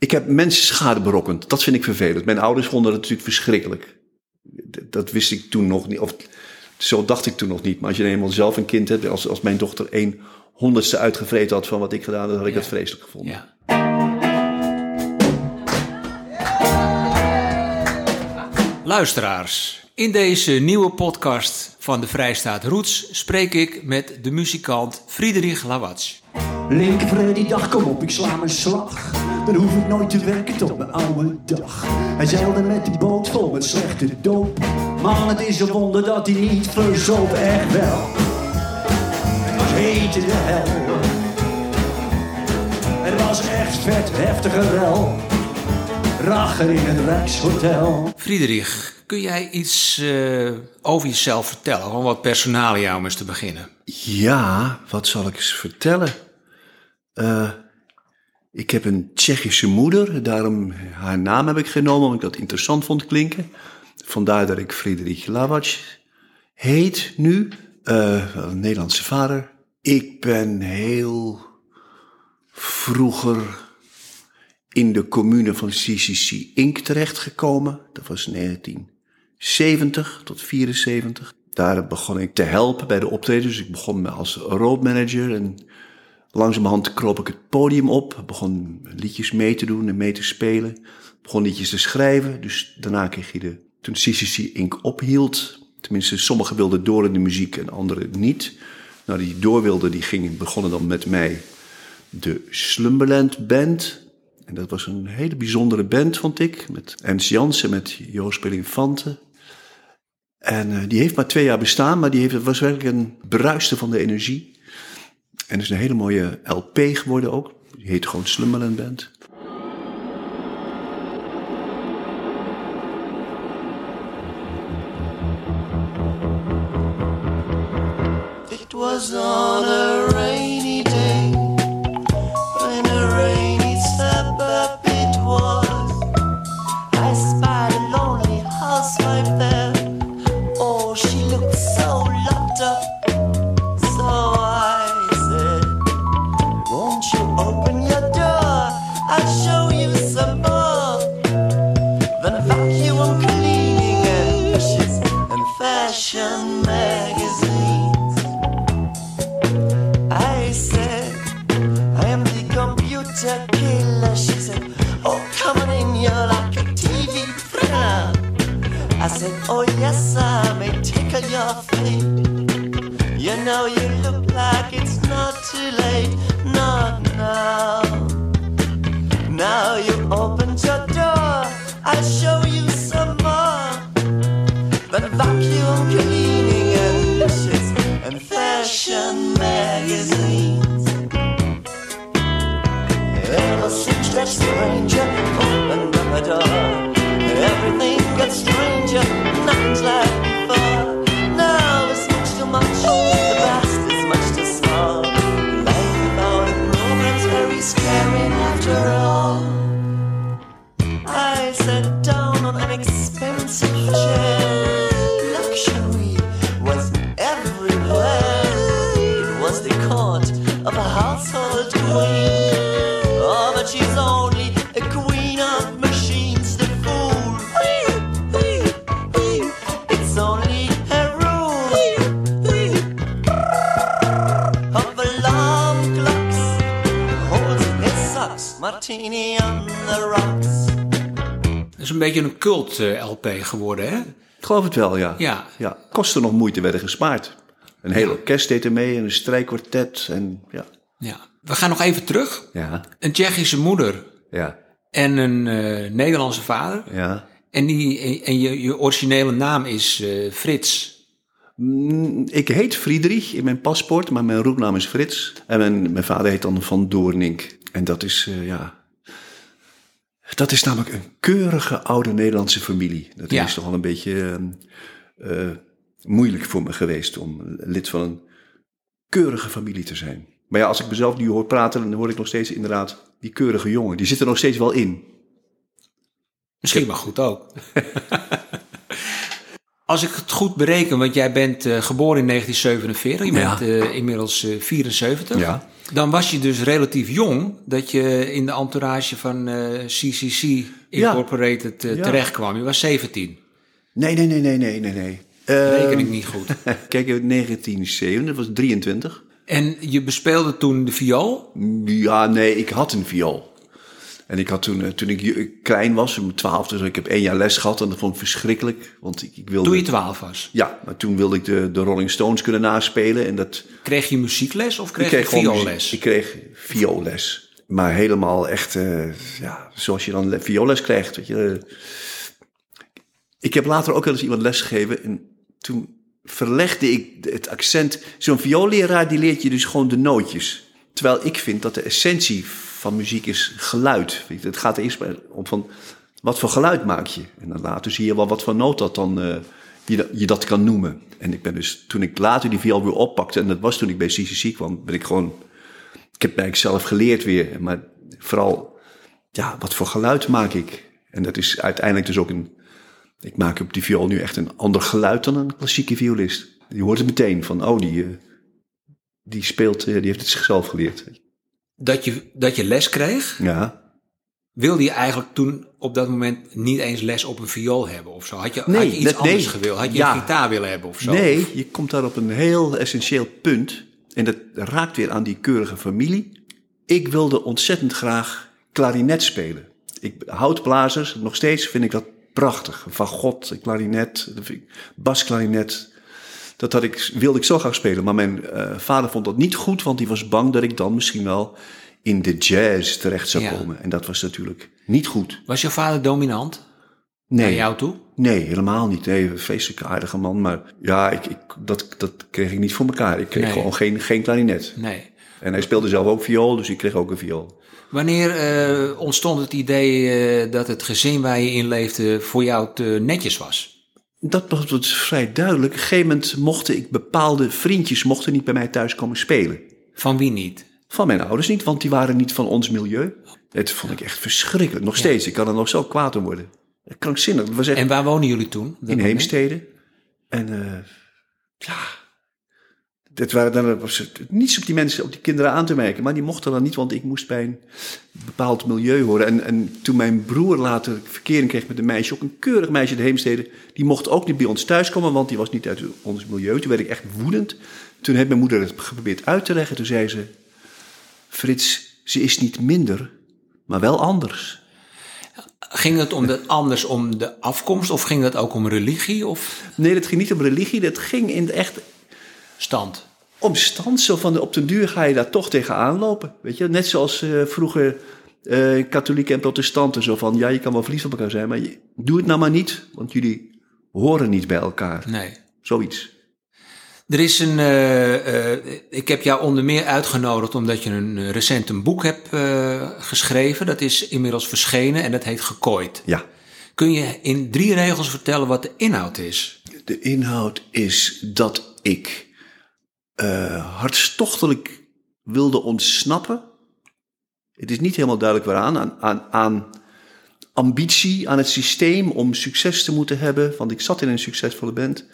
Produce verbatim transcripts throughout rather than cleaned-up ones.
Ik heb mensen schade berokkend. Dat vind ik vervelend. Mijn ouders vonden het natuurlijk verschrikkelijk. Dat wist ik toen nog niet. Of zo dacht ik toen nog niet. Maar als je eenmaal zelf een kind hebt. Als, als mijn dochter één honderdste uitgevreten had van wat ik gedaan had. Dan had ik dat vreselijk gevonden. Ja. Luisteraars. In deze nieuwe podcast van de Vrijstaat Roots spreek ik met de muzikant Friedrich Lavatsch. Link Freddy, dag, kom op, ik sla mijn slag. Dan hoef ik nooit te werken tot mijn oude dag. Hij zeilde met die boot vol met slechte doop. Man, het is een wonder dat hij niet verzoop, echt wel. Het was hete de hel. Het was echt vet heftige rel. Racher in het Rijkshotel. Friedrich, kun jij iets uh, over jezelf vertellen? Om wat personalia om eens te beginnen. Ja, wat zal ik eens vertellen? Uh, ik heb een Tsjechische moeder. Daarom haar naam heb ik genomen, omdat ik dat interessant vond klinken. Vandaar dat ik Friedrich Lavatsch heet nu. Uh, een Nederlandse vader. Ik ben heel vroeger in de commune van C C C incorporated terechtgekomen. Dat was negentien zeventig tot vierenzeventig. Daar begon ik te helpen bij de optredens. Dus ik begon als roadmanager en langzamerhand kroop ik het podium op. Begon liedjes mee te doen en mee te spelen. Begon liedjes te schrijven. Dus daarna kreeg je de... Toen C C C incorporated ophield, tenminste sommigen wilden door in de muziek en anderen niet. Nou, die door wilden, die gingen, begonnen dan met mij de Slumberland Band. En dat was een hele bijzondere band, vond ik. Met Ernst Jansen, met Joost Belinfante. En uh, die heeft maar twee jaar bestaan, maar die heeft, het was werkelijk een bruisten van de energie. En dat is een hele mooie L P geworden ook. Die heet gewoon Slumberland Band. It was on a rainy day. When a rainy suburb it was. I spied a lonely housewife there. Oh, she looked so locked up. So I said, won't you open your door? I'll show you some more than a vacuum cleaning and dishes and fashion magazines. I said, I am the computer killer. She said, oh, come on in, you're like a T V thriller. I said, oh, yes, I may tickle your feet. You know, you look like it's not too late. Not now. Now you opened your door. I'll show you some more. But vacuum cleaning and dishes and fashion magazines. Ever since that stranger opened up a door, everything got stranger, nothing's like before. Now it's much too much, the past is much too small. Life without a program's very scary after all. I sat down on an expensive chair. Luxury was everywhere. It was the court of a household queen. She's only a queen of machines, the fool. It's only a rule of alarm clocks. Holding his socks, martini on the rocks. Dat is een beetje een cult-L P uh, geworden, hè? Ik geloof het wel, ja. Ja. Ja. Kosten nog moeite werden gespaard. Een heel orkest deed er mee en een strijkkwartet en ja. Ja. We gaan nog even terug. Ja. Een Tsjechische moeder ja. en een uh, Nederlandse vader. Ja. En, die, en je, je originele naam is uh, Frits. Mm, ik heet Friedrich in mijn paspoort, maar mijn roepnaam is Frits. En mijn, mijn vader heet dan Van Doornink. En dat is, uh, ja... Dat is namelijk een keurige oude Nederlandse familie. Dat ja. is toch al een beetje uh, uh, moeilijk voor me geweest om lid van een keurige familie te zijn. Maar ja, als ik mezelf nu hoor praten, dan hoor ik nog steeds inderdaad die keurige jongen. Die zit er nog steeds wel in. Misschien maar goed ook. Als ik het goed bereken, want jij bent uh, geboren in negentien zevenenveertig. Je ja. bent uh, inmiddels uh, vierenzeventig. Ja. Dan was je dus relatief jong dat je in de entourage van uh, C C C Incorporated ja. uh, terecht kwam. Je was zeventien. Nee, nee, nee, nee, nee, nee. nee. Reken ik niet goed. Kijk, negentien zeventig, dat was drieëntwintig. En je bespeelde toen de viool? Ja, nee, ik had een viool. En ik had toen, toen ik klein was, om twaalf, dus ik heb één jaar les gehad en dat vond ik verschrikkelijk. Want ik, ik wilde... Toen je twaalf was? Ja, maar toen wilde ik de, de Rolling Stones kunnen naspelen. En dat... Kreeg je muziekles of kreeg, kreeg je vioolles? Ik kreeg vioolles. Maar helemaal echt, uh, ja, zoals je dan vioolles krijgt. Weet je. Ik heb later ook wel eens iemand lesgegeven en toen verlegde ik het accent. Zo'n vioolleraar die leert je dus gewoon de nootjes. Terwijl ik vind dat de essentie van muziek is geluid. Het gaat eerst om van wat voor geluid maak je. En dan later zie je wel wat voor noot dat dan, uh, je, je dat kan noemen. En ik ben dus, toen ik later die viool weer oppakte, en dat was toen ik bij C C C kwam, ben ik gewoon, ik heb eigenlijk zelf geleerd weer. Maar vooral, ja, wat voor geluid maak ik? En dat is uiteindelijk dus ook een... Ik maak op die viool nu echt een ander geluid dan een klassieke violist. Je hoort het meteen van, oh, die, die speelt, die heeft het zichzelf geleerd. Dat je, dat je les kreeg, ja. Wilde je eigenlijk toen op dat moment niet eens les op een viool hebben of zo? Had je, nee, had je iets net, anders nee. gewild? Had je ja. een gitaar willen hebben of zo? Nee, je komt daar op een heel essentieel punt. En dat raakt weer aan die keurige familie. Ik wilde ontzettend graag klarinet spelen. Ik, houtblazers, nog steeds vind ik dat... Prachtig, van God, klarinet, basklarinet. Dat had ik, wilde ik zo graag spelen. Maar mijn uh, vader vond dat niet goed, want die was bang dat ik dan misschien wel in de jazz terecht zou ja. komen. En dat was natuurlijk niet goed. Was je vader dominant? Nee. Naar jou toe? Nee, helemaal niet. Nee, vreselijk aardige man. Maar ja, ik, ik, dat, dat kreeg ik niet voor elkaar. Ik kreeg nee. gewoon geen, geen klarinet. Nee. En hij speelde zelf ook viool, dus ik kreeg ook een viool. Wanneer uh, ontstond het idee uh, dat het gezin waar je in leefde voor jou te netjes was? Dat was vrij duidelijk. Op een gegeven moment mochten ik bepaalde vriendjes mochten niet bij mij thuis komen spelen. Van wie niet? Van mijn ouders niet, want die waren niet van ons milieu. Dat vond ik echt verschrikkelijk. Nog steeds, ja. Ik kan er nog zo kwaad om worden. Krankzinnig. Dat was echt... En waar wonen jullie toen? In Heemstede. En uh, ja... Het waren dan niets op die mensen, op die kinderen aan te merken. Maar die mochten dan niet, want ik moest bij een bepaald milieu horen. En, en toen mijn broer later verkering kreeg met een meisje, ook een keurig meisje uit Heemstede, die mocht ook niet bij ons thuiskomen, want die was niet uit ons milieu. Toen werd ik echt woedend. Toen heeft mijn moeder het geprobeerd uit te leggen. Toen zei ze, Frits, ze is niet minder, maar wel anders. Ging het om de, anders om de afkomst of ging dat ook om religie? Of? Nee, dat ging niet om religie. Dat ging in de echt... Stand. Om stand, zo van de, op den duur ga je daar toch tegenaan lopen. Weet je? Net zoals uh, vroeger uh, katholieken en protestanten. Zo van, ja, je kan wel verliefd op elkaar zijn, maar je, doe het nou maar niet. Want jullie horen niet bij elkaar. Nee. Zoiets. Er is een... Uh, uh, ik heb jou onder meer uitgenodigd omdat je een uh, recent een boek hebt uh, geschreven. Dat is inmiddels verschenen en dat heet Gekooid. Ja. Kun je in drie regels vertellen wat de inhoud is? De inhoud is dat ik... Uh, hartstochtelijk wilde ontsnappen. Het is niet helemaal duidelijk waaraan. Aan, aan, aan ambitie, aan het systeem om succes te moeten hebben. Want ik zat in een succesvolle band.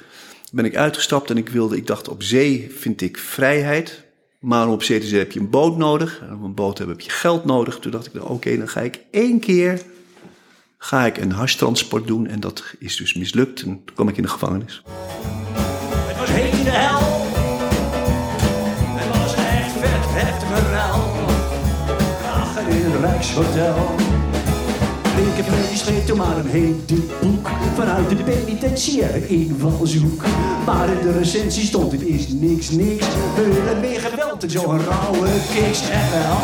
Ben ik uitgestapt en ik wilde, ik dacht op zee vind ik vrijheid. Maar om op zee te zijn heb je een boot nodig. En om een boot te hebben heb je geld nodig. Toen dacht ik, nou, oké, okay, dan ga ik één keer ga ik een hashtransport doen. En dat is dus mislukt. En toen kwam ik in de gevangenis. Het was heen de hel. Rijkshotel. Ik heb meegeschreven toen maar een heel dik boek. Vanuit de penitentiaire invalshoek. Maar in de recensie stond het is niks, niks. We willen meer geweld en zo'n rauwe kist. En wel,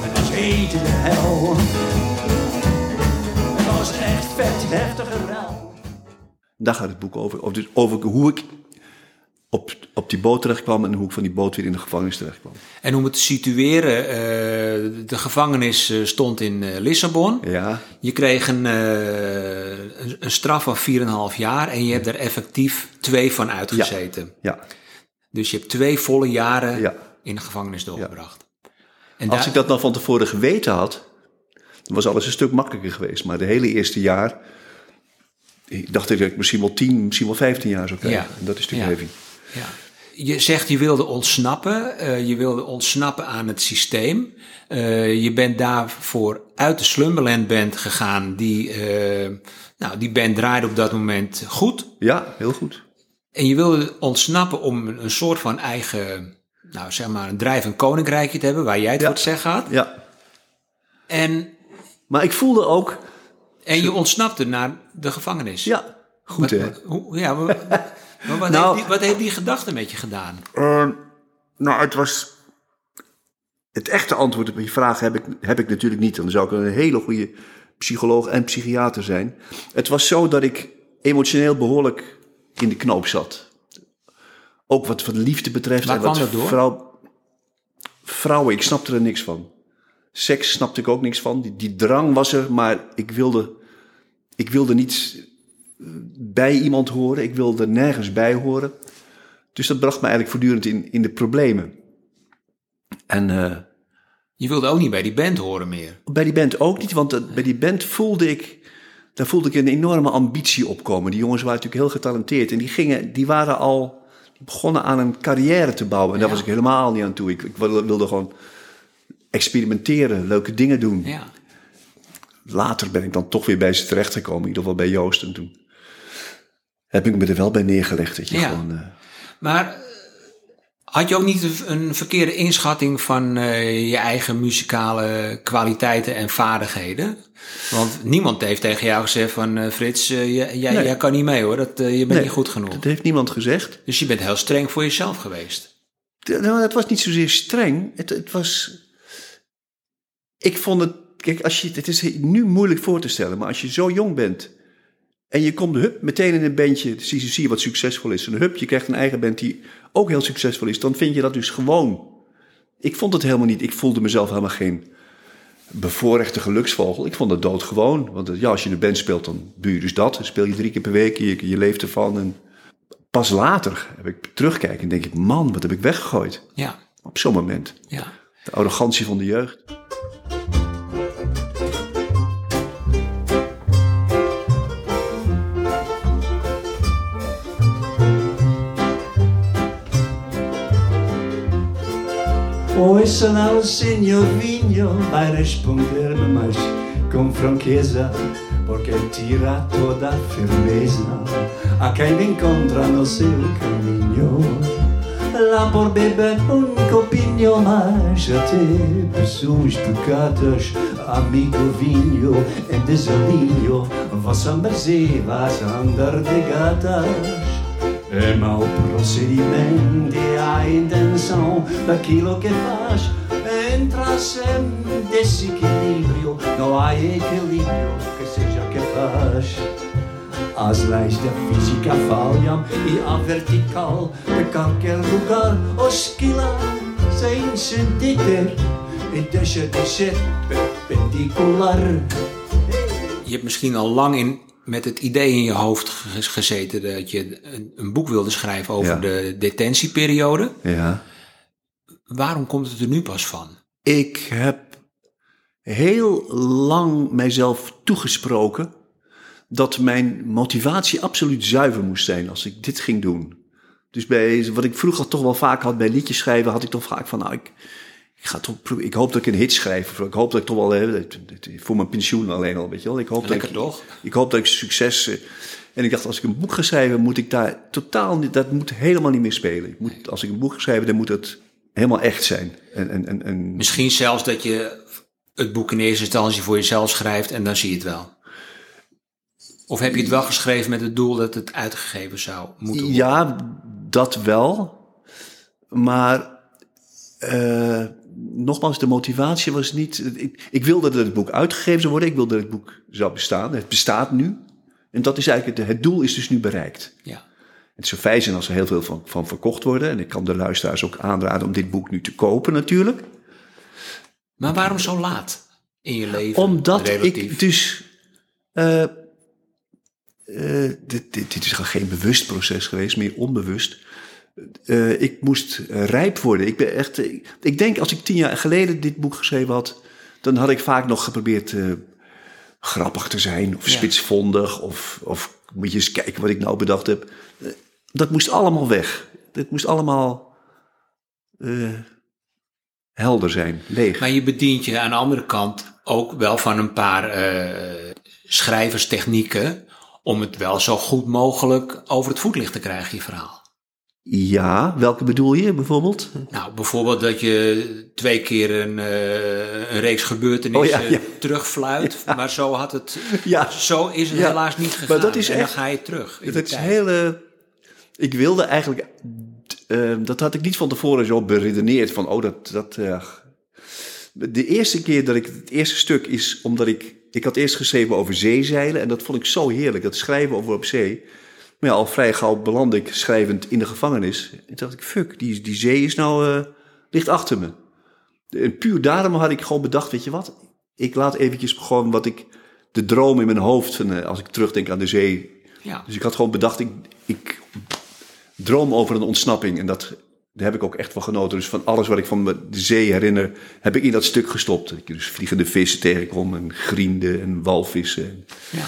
het was eten de hel. Het was echt vet, heftige rauw. Daar gaat het boek over. Dus over hoe ik... Op, op die boot terecht kwam en hoe ik van die boot weer in de gevangenis terecht kwam. En om het te situeren, uh, de gevangenis stond in uh, Lissabon. Ja. Je kreeg een, uh, een, een straf van vier komma vijf jaar en je hebt er effectief twee van uitgezeten. Ja. Ja. Dus je hebt twee volle jaren ja. in de gevangenis doorgebracht. Ja. En als daar... ik dat dan van tevoren geweten had, dan was alles een stuk makkelijker geweest. Maar de hele eerste jaar ik dacht ik dat ik misschien wel tien, misschien wel vijftien jaar zou krijgen. Ja. En dat is natuurlijk ja. heavy. Ja. Je zegt je wilde ontsnappen. Uh, je wilde ontsnappen aan het systeem. Uh, je bent daarvoor uit de Slumberland Band gegaan. Die, uh, nou, die band draaide op dat moment goed. Ja, heel goed. En je wilde ontsnappen om een soort van eigen, nou zeg maar, een drijvend koninkrijkje te hebben, waar jij het ja. voor het zeggen had. Ja. En, maar ik voelde ook. En je ontsnapte naar de gevangenis. Ja, goed hè. Ja, maar, maar wat, nou, heeft die, wat heeft die gedachte met je gedaan? Uh, nou, het was. Het echte antwoord op je vraag heb ik, heb ik natuurlijk niet. Dan zou ik een hele goede psycholoog en psychiater zijn. Het was zo dat ik emotioneel behoorlijk in de knoop zat. Ook wat van liefde betreft. Waar en wat kwam dat door? Vrouw, vrouwen, ik snapte er niks van. Seks snapte ik ook niks van. Die, die drang was er, maar ik wilde, ik wilde niet bij iemand horen. Ik wilde nergens bij horen. Dus dat bracht me eigenlijk voortdurend in, in de problemen. En, uh, je wilde ook niet bij die band horen meer? Bij die band ook niet, want uh, bij die band voelde ik... Daar voelde ik een enorme ambitie opkomen. Die jongens waren natuurlijk heel getalenteerd. En die gingen, die waren al... Die begonnen aan een carrière te bouwen. En ja. daar was ik helemaal niet aan toe. Ik, ik wilde gewoon... experimenteren, leuke dingen doen. Ja. Later ben ik dan toch weer bij ze terechtgekomen. In ieder geval bij Joost. En toen heb ik me er wel bij neergelegd. Dat je ja. gewoon, uh... Maar had je ook niet een verkeerde inschatting van uh, je eigen muzikale kwaliteiten en vaardigheden? Want niemand heeft tegen jou gezegd van uh, Frits, uh, jij, jij, nee. jij kan niet mee hoor. Dat, uh, je bent nee, niet goed genoeg. Dat heeft niemand gezegd. Dus je bent heel streng voor jezelf geweest. De, nou, dat was niet zozeer streng. Het, het was... Ik vond het, kijk, als je, het is nu moeilijk voor te stellen, maar als je zo jong bent en je komt hup, meteen in een bandje, de C C C wat succesvol is, en hup, je krijgt een eigen band die ook heel succesvol is, dan vind je dat dus gewoon. Ik vond het helemaal niet, ik voelde mezelf helemaal geen bevoorrechte geluksvogel, ik vond het doodgewoon, want ja, als je in een band speelt, dan doe je dus dat, dan speel je drie keer per week, je, je leeft ervan. En pas later heb ik terugkijken en denk ik, man, wat heb ik weggegooid? Ja. Op zo'n moment. Ja. De arrogantie van de jeugd. Oi, sono signor Vigno, vai rispondermi mais con franchezza, perché tira toda firmezza a chi mi incontra no seu caminho. La por beber un copinho, mas até pessoas pecadas, amigo vinho, em desalinho, vas a mercê, vas a andar de gatas. É mau procedimento, é a intenção daquilo que faz, entras em desequilíbrio, não há equilíbrio que seja capaz. As leis da física falham e a vertical de qualquer lugar oscila sem se deter e deixa de ser perpendicular. Je hebt misschien al lang in, met het idee in je hoofd gezeten dat je een, een boek wilde schrijven over ja. de detentieperiode. Ja. Waarom komt het er nu pas van? Ik heb heel lang mijzelf toegesproken dat mijn motivatie absoluut zuiver moest zijn als ik dit ging doen. Dus bij wat ik vroeger toch wel vaak had bij liedjes schrijven, had ik toch vaak van, nou, ik, ik, ga toch, ik hoop dat ik een hit schrijf. Of ik hoop dat ik toch wel, voor mijn pensioen alleen al, weet je wel. Ik hoop Lekker dat ik, toch? Ik hoop dat ik succes... En ik dacht, als ik een boek ga schrijven, moet ik daar totaal niet... Dat moet helemaal niet meer spelen. Ik moet, als ik een boek ga schrijven, dan moet het helemaal echt zijn. En, en, en, en... Misschien zelfs dat je het boek in eerste instantie voor jezelf schrijft en dan zie je het wel. Of heb je het wel geschreven met het doel dat het uitgegeven zou moeten worden? Ja, dat wel. Maar uh, nogmaals, de motivatie was niet... Ik, ik wilde dat het boek uitgegeven zou worden. Ik wilde dat het boek zou bestaan. Het bestaat nu. En dat is eigenlijk het, het doel is dus nu bereikt. Ja. Het zou fijn zijn als er heel veel van, van verkocht worden. En ik kan de luisteraars ook aanraden om dit boek nu te kopen natuurlijk. Maar waarom zo laat in je leven? Omdat relatief? Ik dus... Uh, Uh, dit, dit, dit is geen bewust proces geweest, meer onbewust. Uh, ik moest rijp worden. Ik, ben echt, ik, ik denk als ik tien jaar geleden dit boek geschreven had, dan had ik vaak nog geprobeerd uh, grappig te zijn of ja. spitsvondig. Of, of moet je eens kijken wat ik nou bedacht heb. Uh, dat moest allemaal weg. dit moest allemaal uh, helder zijn, leeg. Maar je bedient je aan de andere kant ook wel van een paar uh, schrijverstechnieken om het wel zo goed mogelijk over het voetlicht te krijgen, je verhaal. Ja, welke bedoel je bijvoorbeeld? Nou, bijvoorbeeld dat je twee keer een, uh, een reeks gebeurtenissen oh, ja, ja. terugfluit. Ja. Maar zo had het, ja. zo is het ja. helaas niet gegaan. Maar dat is en echt, dan ga je terug. Dat is hele, ik wilde eigenlijk, uh, dat had ik niet van tevoren zo beredeneerd. Van, oh, dat, dat, uh, de eerste keer dat ik, het eerste stuk is omdat ik, ik had eerst geschreven over zeezeilen. En dat vond ik zo heerlijk, dat schrijven over op zee. Maar ja, al vrij gauw beland ik schrijvend in de gevangenis. En toen dacht ik, fuck, die, die zee is nou, uh, ligt achter me. En puur daarom had ik gewoon bedacht, weet je wat? Ik laat eventjes gewoon wat ik, de droom in mijn hoofd, van, uh, als ik terugdenk aan de zee. Ja. Dus ik had gewoon bedacht, ik, ik droom over een ontsnapping. En dat, daar heb ik ook echt van genoten. Dus van alles wat ik van de zee herinner, heb ik in dat stuk gestopt. Dus vliegende vissen tegenkom en grienden en walvissen. Ja.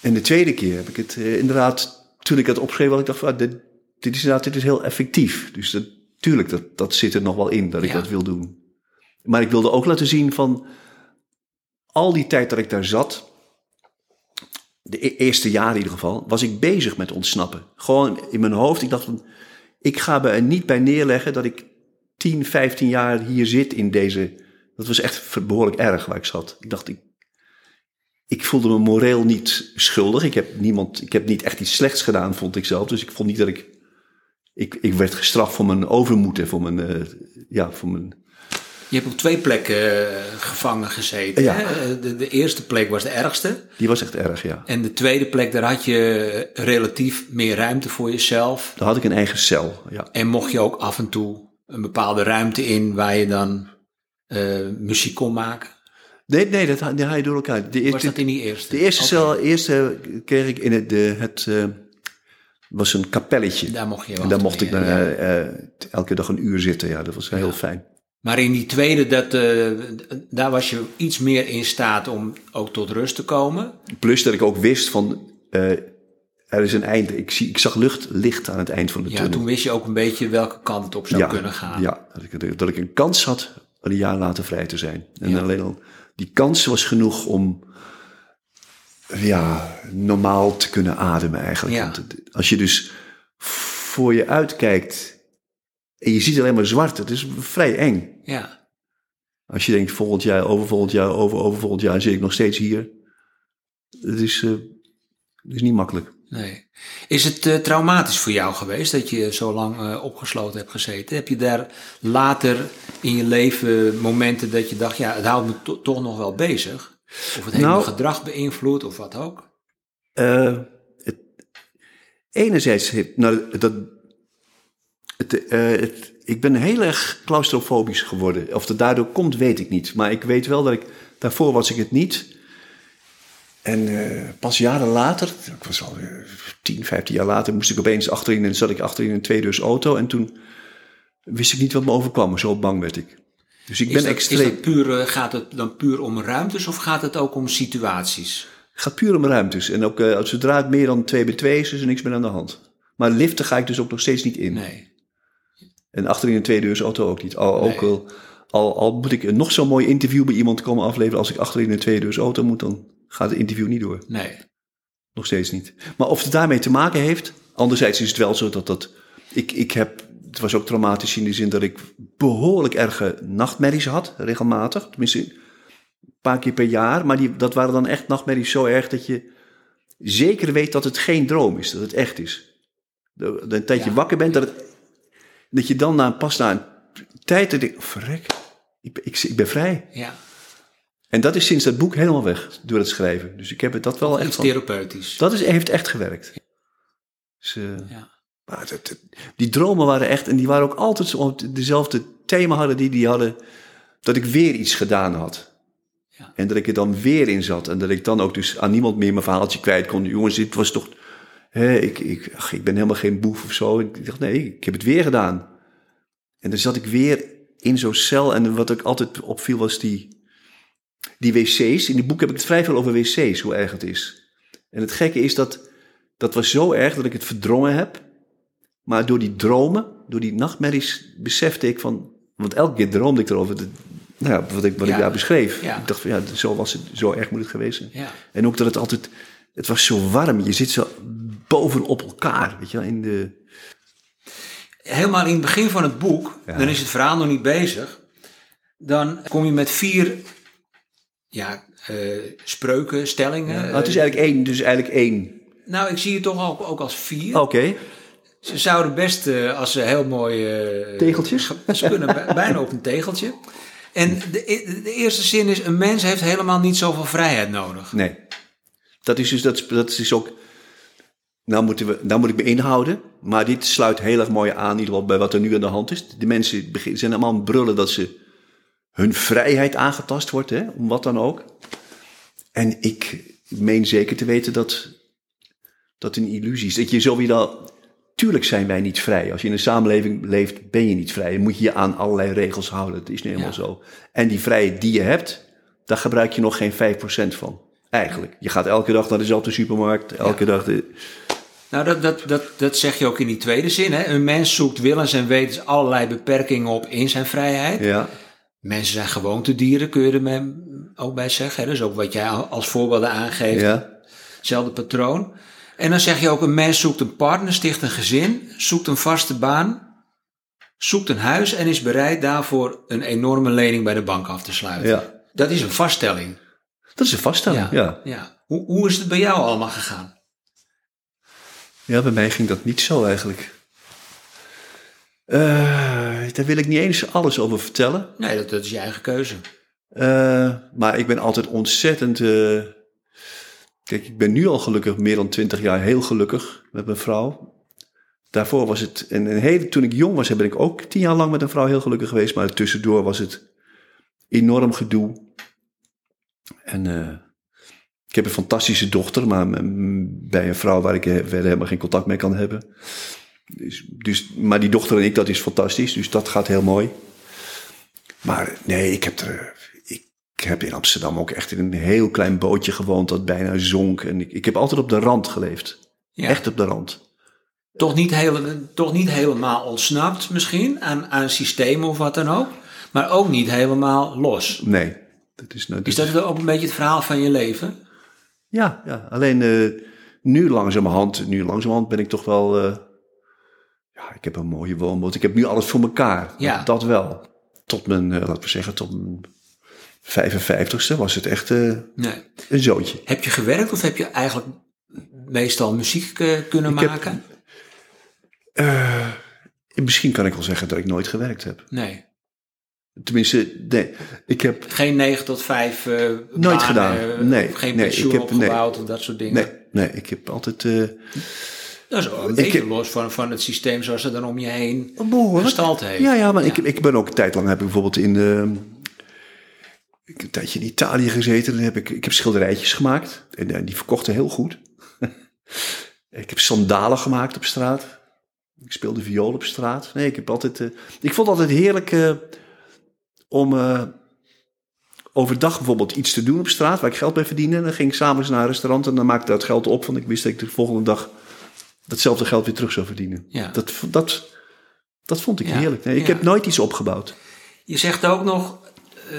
En de tweede keer heb ik het eh, inderdaad, toen ik dat opschreef, had ik dacht van, ah, dit, dit is inderdaad, dit is heel effectief. Dus dat, tuurlijk, dat, dat zit er nog wel in, dat ik ja. dat wil doen. Maar ik wilde ook laten zien van, al die tijd dat ik daar zat, de e- eerste jaar in ieder geval, was ik bezig met ontsnappen. Gewoon in mijn hoofd, ik dacht van, ik ga me er niet bij neerleggen dat ik tien, vijftien jaar hier zit in deze, dat was echt behoorlijk erg waar ik zat. Ik dacht, ik. Ik voelde me moreel niet schuldig. Ik heb, niemand, ik heb niet echt iets slechts gedaan, vond ik zelf. Dus ik vond niet dat ik... Ik, ik werd gestraft voor mijn overmoed en voor mijn, uh, ja, voor mijn... Je hebt op twee plekken uh, gevangen gezeten. Ja. Hè? De, de eerste plek was de ergste. Die was echt erg, ja. En de tweede plek, daar had je relatief meer ruimte voor jezelf. Daar had ik een eigen cel, ja. En mocht je ook af en toe een bepaalde ruimte in waar je dan uh, muziek kon maken? Nee, nee, dat haal je door elkaar. De, was de, dat in die eerste? De eerste okay. cel, eerste kreeg ik in het, de, het uh, was een kapelletje. Daar mocht je wel. En daar mocht mee, ik dan, ja. uh, uh, elke dag een uur zitten. Ja, dat was ja. heel fijn. Maar in die tweede, dat, uh, daar was je iets meer in staat om ook tot rust te komen. Plus dat ik ook wist van, uh, er is een eind. Ik, zie, ik zag lucht, licht aan het eind van de tunnel. Ja, toen wist je ook een beetje welke kant het op zou ja, kunnen gaan. Ja, dat ik, dat ik een kans had om een jaar later vrij te zijn. En ja. alleen al... Die kans was genoeg om ja, normaal te kunnen ademen eigenlijk. Ja. Want als je dus voor je uitkijkt en je ziet alleen maar zwart, het is vrij eng. Ja. Als je denkt volgend jaar, over volgend jaar, over, over volgend jaar zit ik nog steeds hier. Het is, uh, het is niet makkelijk. Nee. Is het uh, traumatisch voor jou geweest dat je zo lang uh, opgesloten hebt gezeten? Heb je daar later in je leven momenten dat je dacht, ja, het houdt me to- toch nog wel bezig? Of het nou, heeft mijn gedrag beïnvloed of wat ook? Uh, het, enerzijds, nou, dat, het, uh, het, ik ben heel erg claustrofobisch geworden. Of dat daardoor komt, weet ik niet. Maar ik weet wel dat ik, daarvoor was ik het niet. En uh, pas jaren later, ik was al tien, vijftien jaar later, moest ik opeens achterin en zat ik achterin een tweedeurs auto. En toen wist ik niet wat me overkwam, zo bang werd ik. Dus ik is ben dat, extreem. Is dat puur, gaat het dan puur om ruimtes of gaat het ook om situaties? Het gaat puur om ruimtes. En ook uh, zodra het meer dan twee bij twee is, is er niks meer aan de hand. Maar liften ga ik dus ook nog steeds niet in. Nee. En achterin een tweedeurs auto ook niet. Al, nee. ook al, al, al moet ik een nog zo'n mooi interview bij iemand komen afleveren, als ik achterin een tweedeurs auto moet, dan gaat het interview niet door. Nee. Nog steeds niet. Maar of het daarmee te maken heeft... Anderzijds is het wel zo dat dat... Ik, ik heb... Het was ook traumatisch in de zin dat ik behoorlijk erge nachtmerries had. Regelmatig. Tenminste, een paar keer per jaar. Maar die, dat waren dan echt nachtmerries zo erg dat je zeker weet dat het geen droom is. Dat het echt is. Dat een tijdje ja. wakker bent. Dat, het, dat je dan na, pas na een tijd... Dat ik, verrek. Ik, ik, ik ben vrij. Ja. En dat is sinds dat boek helemaal weg door het schrijven. Dus ik heb het dat wel echt... Iets therapeutisch. Dat is, heeft echt gewerkt. Dus, uh, ja. maar dat, dat, die dromen waren echt... En die waren ook altijd zo, dezelfde thema hadden die die hadden... Dat ik weer iets gedaan had. Ja. En dat ik er dan weer in zat. En dat ik dan ook dus aan niemand meer mijn verhaaltje kwijt kon. Jongens, dit was toch... Hè, ik, ik, ach, ik ben helemaal geen boef of zo. Ik dacht, nee, ik heb het weer gedaan. En dan zat ik weer in zo'n cel. En wat ook altijd opviel was die... Die wc's, in het boek heb ik het vrij veel over wc's, hoe erg het is. En het gekke is dat, dat was zo erg dat ik het verdrongen heb. Maar door die dromen, door die nachtmerries, besefte ik van... Want elke keer droomde ik erover, de, nou ja, wat, ik, wat ja. ik daar beschreef. Ja. Ik dacht van, ja, zo was het, zo erg moet het geweest zijn. Ja. En ook dat het altijd... Het was zo warm, je zit zo bovenop elkaar, weet je wel, in de... Helemaal in het begin van het boek, ja. Dan is het verhaal nog niet bezig. Dan kom je met vier... Ja, uh, spreuken, stellingen. Ja, nou, het is eigenlijk één, dus eigenlijk één. Nou, ik zie het toch ook, ook als vier. Oké. Okay. Ze zouden best, uh, als ze heel mooi... Uh, Tegeltjes? Ze kunnen bijna op een tegeltje. En de, de eerste zin is... Een mens heeft helemaal niet zoveel vrijheid nodig. Nee. Dat is dus dat, dat is ook... Nou, moeten we, nou moet ik me inhouden. Maar dit sluit heel erg mooi aan in ieder geval bij wat er nu aan de hand is. De mensen zijn allemaal aan het brullen dat ze... hun vrijheid aangetast wordt, hè, om wat dan ook. En ik meen zeker te weten dat dat een illusie is. Dat je zo weer dan... Tuurlijk zijn wij niet vrij. Als je in een samenleving leeft, ben je niet vrij. Dan moet je je aan allerlei regels houden. Dat is nu helemaal ja. zo. En die vrijheid die je hebt, daar gebruik je nog geen vijf procent van. Eigenlijk. Je gaat elke dag naar dezelfde supermarkt. Elke ja. dag... De... Nou, dat, dat, dat, dat zeg je ook in die tweede zin. Hè? Een mens zoekt willens en wetens allerlei beperkingen op in zijn vrijheid. Ja. Mensen zijn gewoontedieren, kun je er ook bij zeggen. Hè? Dus ook wat jij als voorbeelden aangeeft. Ja. Hetzelfde patroon. En dan zeg je ook, een mens zoekt een partner, sticht een gezin, zoekt een vaste baan, zoekt een huis en is bereid daarvoor een enorme lening bij de bank af te sluiten. Ja. Dat is een vaststelling. Dat is een vaststelling, ja. ja. ja. Hoe, hoe is het bij jou allemaal gegaan? Ja, bij mij ging dat niet zo eigenlijk. Uh, daar wil ik niet eens alles over vertellen. Nee, dat, dat is je eigen keuze. Uh, maar ik ben altijd ontzettend... Uh, kijk, ik ben nu al gelukkig, meer dan twintig jaar, heel gelukkig met mijn vrouw. Daarvoor was het... En, en heel, toen ik jong was, ben ik ook tien jaar lang met een vrouw heel gelukkig geweest. Maar tussendoor was het enorm gedoe. En uh, ik heb een fantastische dochter, maar bij een vrouw waar ik verder helemaal geen contact mee kan hebben... Dus, dus, maar die dochter en ik, dat is fantastisch. Dus dat gaat heel mooi. Maar nee, ik heb, er, ik heb in Amsterdam ook echt in een heel klein bootje gewoond... dat bijna zonk. En ik, ik heb altijd op de rand geleefd. Ja. Echt op de rand. Toch niet, heel, toch niet helemaal ontsnapt misschien aan, aan systemen of wat dan ook. Maar ook niet helemaal los. Nee. Dat is, nou, dat... is dat ook een beetje het verhaal van je leven? Ja, ja. Alleen uh, nu, langzamerhand, nu langzamerhand ben ik toch wel... Uh, Ja, ik heb een mooie woonboot. Ik heb nu alles voor elkaar. Ja. Dat wel. Tot mijn, uh, laten we zeggen, tot mijn vijfenvijftigste was het echt uh, nee. een zootje. Heb je gewerkt of heb je eigenlijk meestal muziek uh, kunnen ik maken? Heb, uh, misschien kan ik wel zeggen dat ik nooit gewerkt heb. Nee. Tenminste, nee. Ik heb geen negen tot vijf uh, nooit banen, gedaan. Nee. Geen nee, pensioen ik heb, opgebouwd nee. of dat soort dingen. Nee, nee ik heb altijd... Uh, Dat is ook een beetje ik, los van, van het systeem zoals het dan om je heen gestald heeft. Ja, ja maar ja. Ik, ik ben ook een tijd lang heb ik bijvoorbeeld in... Uh, ik heb een tijdje in Italië gezeten. Dan heb ik, ik heb schilderijtjes gemaakt. En uh, die verkochten heel goed. Ik heb sandalen gemaakt op straat. Ik speelde viool op straat. Nee, ik heb altijd... Uh, ik vond het altijd heerlijk uh, om... Uh, overdag bijvoorbeeld iets te doen op straat waar ik geld mee verdiende. En dan ging ik s'avonds naar een restaurant en dan maakte ik dat geld op. Want ik wist dat ik de volgende dag... datzelfde geld weer terug zou verdienen. Ja. Dat, dat, dat vond ik ja. heerlijk. Nee, ik ja. heb nooit iets opgebouwd. Je zegt ook nog,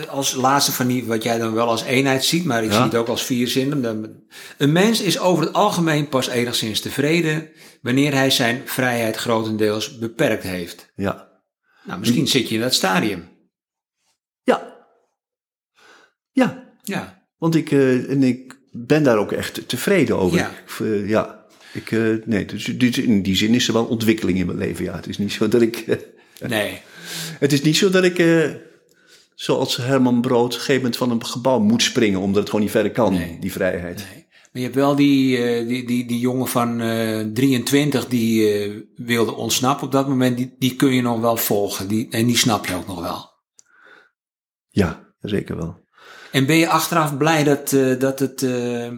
als laatste van die... wat jij dan wel als eenheid ziet... maar ik ja. zie het ook als vier zinnen. Een mens is over het algemeen pas enigszins tevreden... wanneer hij zijn vrijheid grotendeels beperkt heeft. Ja. Nou, misschien ja. zit je in dat stadium. Ja. Ja. Ja. Want ik, uh, en ik ben daar ook echt tevreden over. Ja. Uh, ja. Ik, uh, nee, dus, dus in die zin is er wel ontwikkeling in mijn leven. Ja, het is niet zo dat ik... Uh, nee. Het is niet zo dat ik, uh, zoals Herman Brood... op een gegeven moment van een gebouw moet springen... omdat het gewoon niet verder kan, nee. die vrijheid. Nee. Maar je hebt wel die, uh, die, die, die jongen van uh, drieëntwintig... die uh, wilde ontsnappen op dat moment. Die, die kun je nog wel volgen. Die, en die snap je ook nog wel. Ja, zeker wel. En ben je achteraf blij dat, uh, dat het... Uh,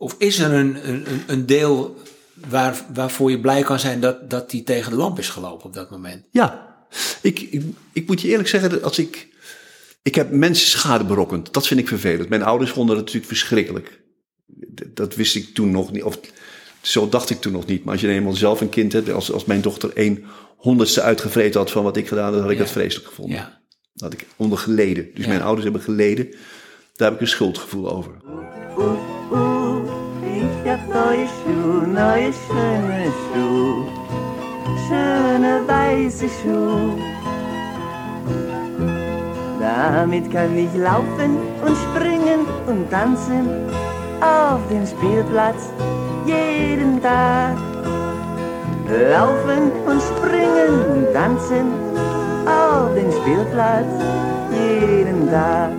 Of is er een, een, een deel waar, waarvoor je blij kan zijn dat, dat die tegen de lamp is gelopen op dat moment? Ja, ik, ik, ik moet je eerlijk zeggen, dat als ik, ik heb mensen schade berokkend. Dat vind ik vervelend. Mijn ouders vonden dat natuurlijk verschrikkelijk. Dat wist ik toen nog niet. Of, Zo dacht ik toen nog niet. Maar als je eenmaal zelf een kind hebt... Als, als mijn dochter één honderdste uitgevreten had van wat ik gedaan had... dan had ik ja. dat vreselijk gevonden. Ja. Dat had ik onder geleden. Dus ja. mijn ouders hebben geleden. Daar heb ik een schuldgevoel over. Oeh, oeh, ik heb nieuwe schoen, nieuwe schöne schoen. Schöne weiße schoen. Damit kan ik laufen en springen en dansen. Op den speelplaats. Jeden dag laufen und springen und tanzen auf den Spielplatz jeden Tag.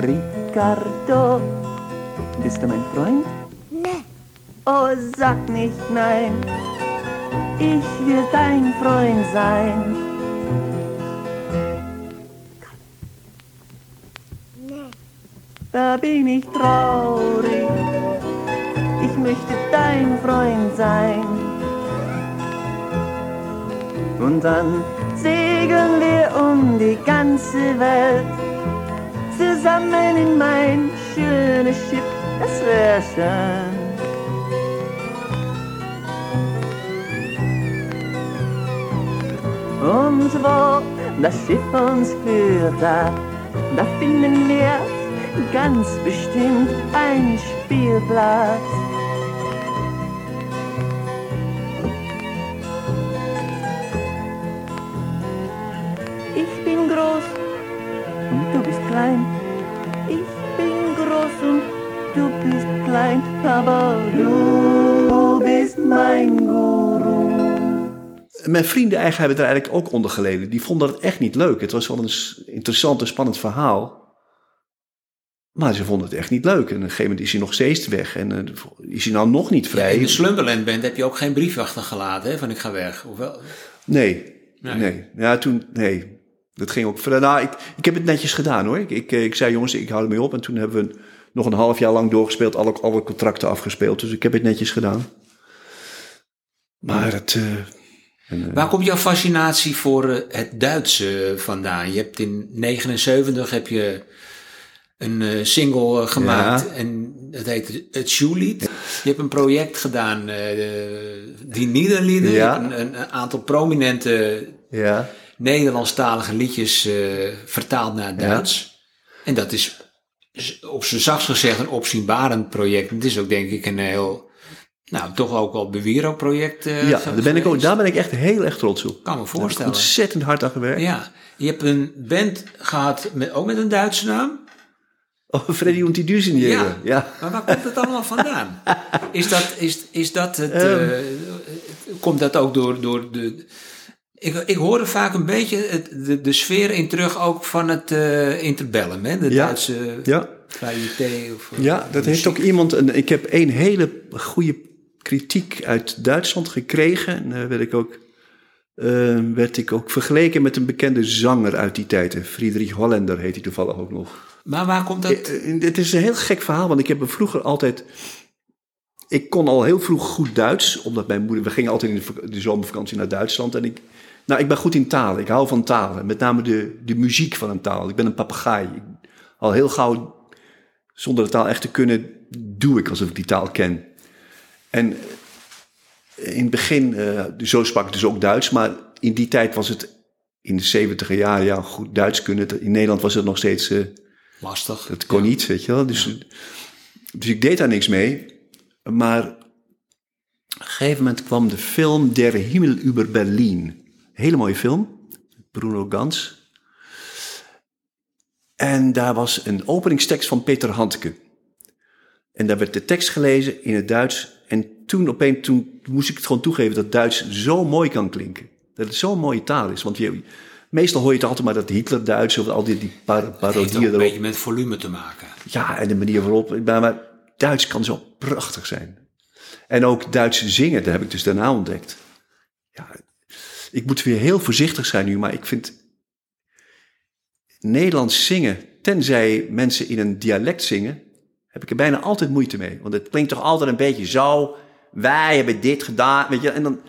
Ricardo, bist du mein Freund? Nee. Oh, sag nicht nein. Ich will dein Freund sein. Da bin ich traurig, ich möchte dein Freund sein. Und dann segeln wir um die ganze Welt, zusammen in mein schönes Schiff, das wär schön. Und wo das Schiff uns führt, da, da finden wir ganz bestimmt ein Spielplatz. Ich bin groß und du bist klein. Ich bin groß und du bist klein. Aber du bist mein guru. Mijn vrienden eigenlijk hebben er eigenlijk ook onder geleden. Die vonden het echt niet leuk. Het was wel een interessant en spannend verhaal. Maar ze vonden het echt niet leuk. En op een gegeven moment is hij nog steeds weg. En uh, is hij nou nog niet vrij. Ja, in de Slumberland Band heb je ook geen brief achtergelaten. Hè? Van ik ga weg. Of wel? Nee. Nee. nee. Ja, toen... Nee. Dat ging ook... Nou, ik, ik heb het netjes gedaan hoor. Ik, ik, ik zei jongens, ik hou ermee op. En toen hebben we nog een half jaar lang doorgespeeld. Alle, alle contracten afgespeeld. Dus ik heb het netjes gedaan. Maar het... Uh, En, waar komt jouw fascinatie voor het Duitse vandaan? Je hebt in negenenzeventig heb je... een single gemaakt ja. en dat heet Het Schuhlied. Je hebt een project gedaan, uh, Die Niederlieden. Ja. Een, een aantal prominente ja. Nederlandstalige liedjes uh, vertaald naar het Duits. Ja. En dat is op z'n zachtst gezegd een opzienbarend project. Het is ook denk ik een heel... Nou, toch ook wel Bewiro-project. Uh, ja, daar ben, ik ook, daar ben ik echt heel erg trots op. Kan me voorstellen. Daar heb ik ontzettend hard aan gewerkt. Ja, je hebt een band gehad, met, ook met een Duitse naam. Oh, Freddy und die Düsen. Ja, ja, maar waar komt het allemaal vandaan? Is dat, is, is dat het... Um, uh, komt dat ook door... door de, ik, ik hoor er vaak een beetje het, de, de sfeer in terug ook van het uh, interbellum. Hè? De ja, Duitse ja. variété. Of, ja, of dat muziek. Heeft ook iemand... Een, ik heb een hele goede kritiek uit Duitsland gekregen. En daar werd ik ook, uh, werd ik ook vergeleken met een bekende zanger uit die tijd. Friedrich Hollander heet hij toevallig ook nog. Maar waar komt dat? Het is een heel gek verhaal, want ik heb me vroeger altijd... Ik kon al heel vroeg goed Duits, omdat mijn moeder... We gingen altijd in de, de zomervakantie naar Duitsland. En ik, nou, ik ben goed in talen, ik hou van talen. Met name de, de muziek van een taal. Ik ben een papegaai. Al heel gauw, zonder de taal echt te kunnen, doe ik alsof ik die taal ken. En in het begin, uh, zo sprak ik dus ook Duits, maar in die tijd was het... In de zeventiger jaren, ja, goed Duits kunnen. In Nederland was het nog steeds... Uh, Lastig. Dat kon ja. niet, weet je wel. Dus, ja. dus ik deed daar niks mee. Maar op een gegeven moment kwam de film Der Himmel über Berlin. Hele mooie film. Bruno Gans. En daar was een openingstekst van Peter Handke. En daar werd de tekst gelezen in het Duits. En toen opeens toen moest ik het gewoon toegeven dat Duits zo mooi kan klinken. Dat het zo'n mooie taal is. Want je... Meestal hoor je het altijd maar dat Hitler-Duits of al die, die par- parodieën erop. Het heeft een beetje met volume te maken. Ja, en de manier waarop. Maar Duits kan zo prachtig zijn. En ook Duits zingen, dat heb ik dus daarna ontdekt. Ja, ik moet weer heel voorzichtig zijn nu, maar ik vind... Nederlands zingen, tenzij mensen in een dialect zingen... heb ik er bijna altijd moeite mee. Want het klinkt toch altijd een beetje zo... Wij hebben dit gedaan, weet je, en dan...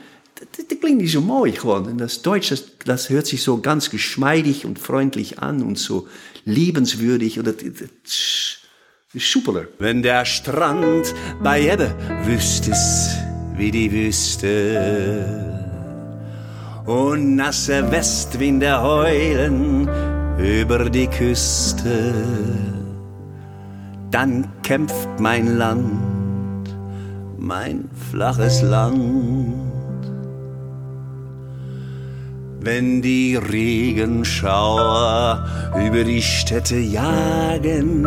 Dat klinkt niet zo mooi gewoon. En dat Duits, dat, dat hört sich so ganz geschmeidig und freundlich an und so liebenswürdig. Und das, das is soepeler. Wenn der Strand bei Ebbe wüsstest, wie die Wüste und nasse Westwinde heulen über die Küste, dann kämpft mein Land, mein flaches Land. Wenn die Regenschauer über die Städte jagen,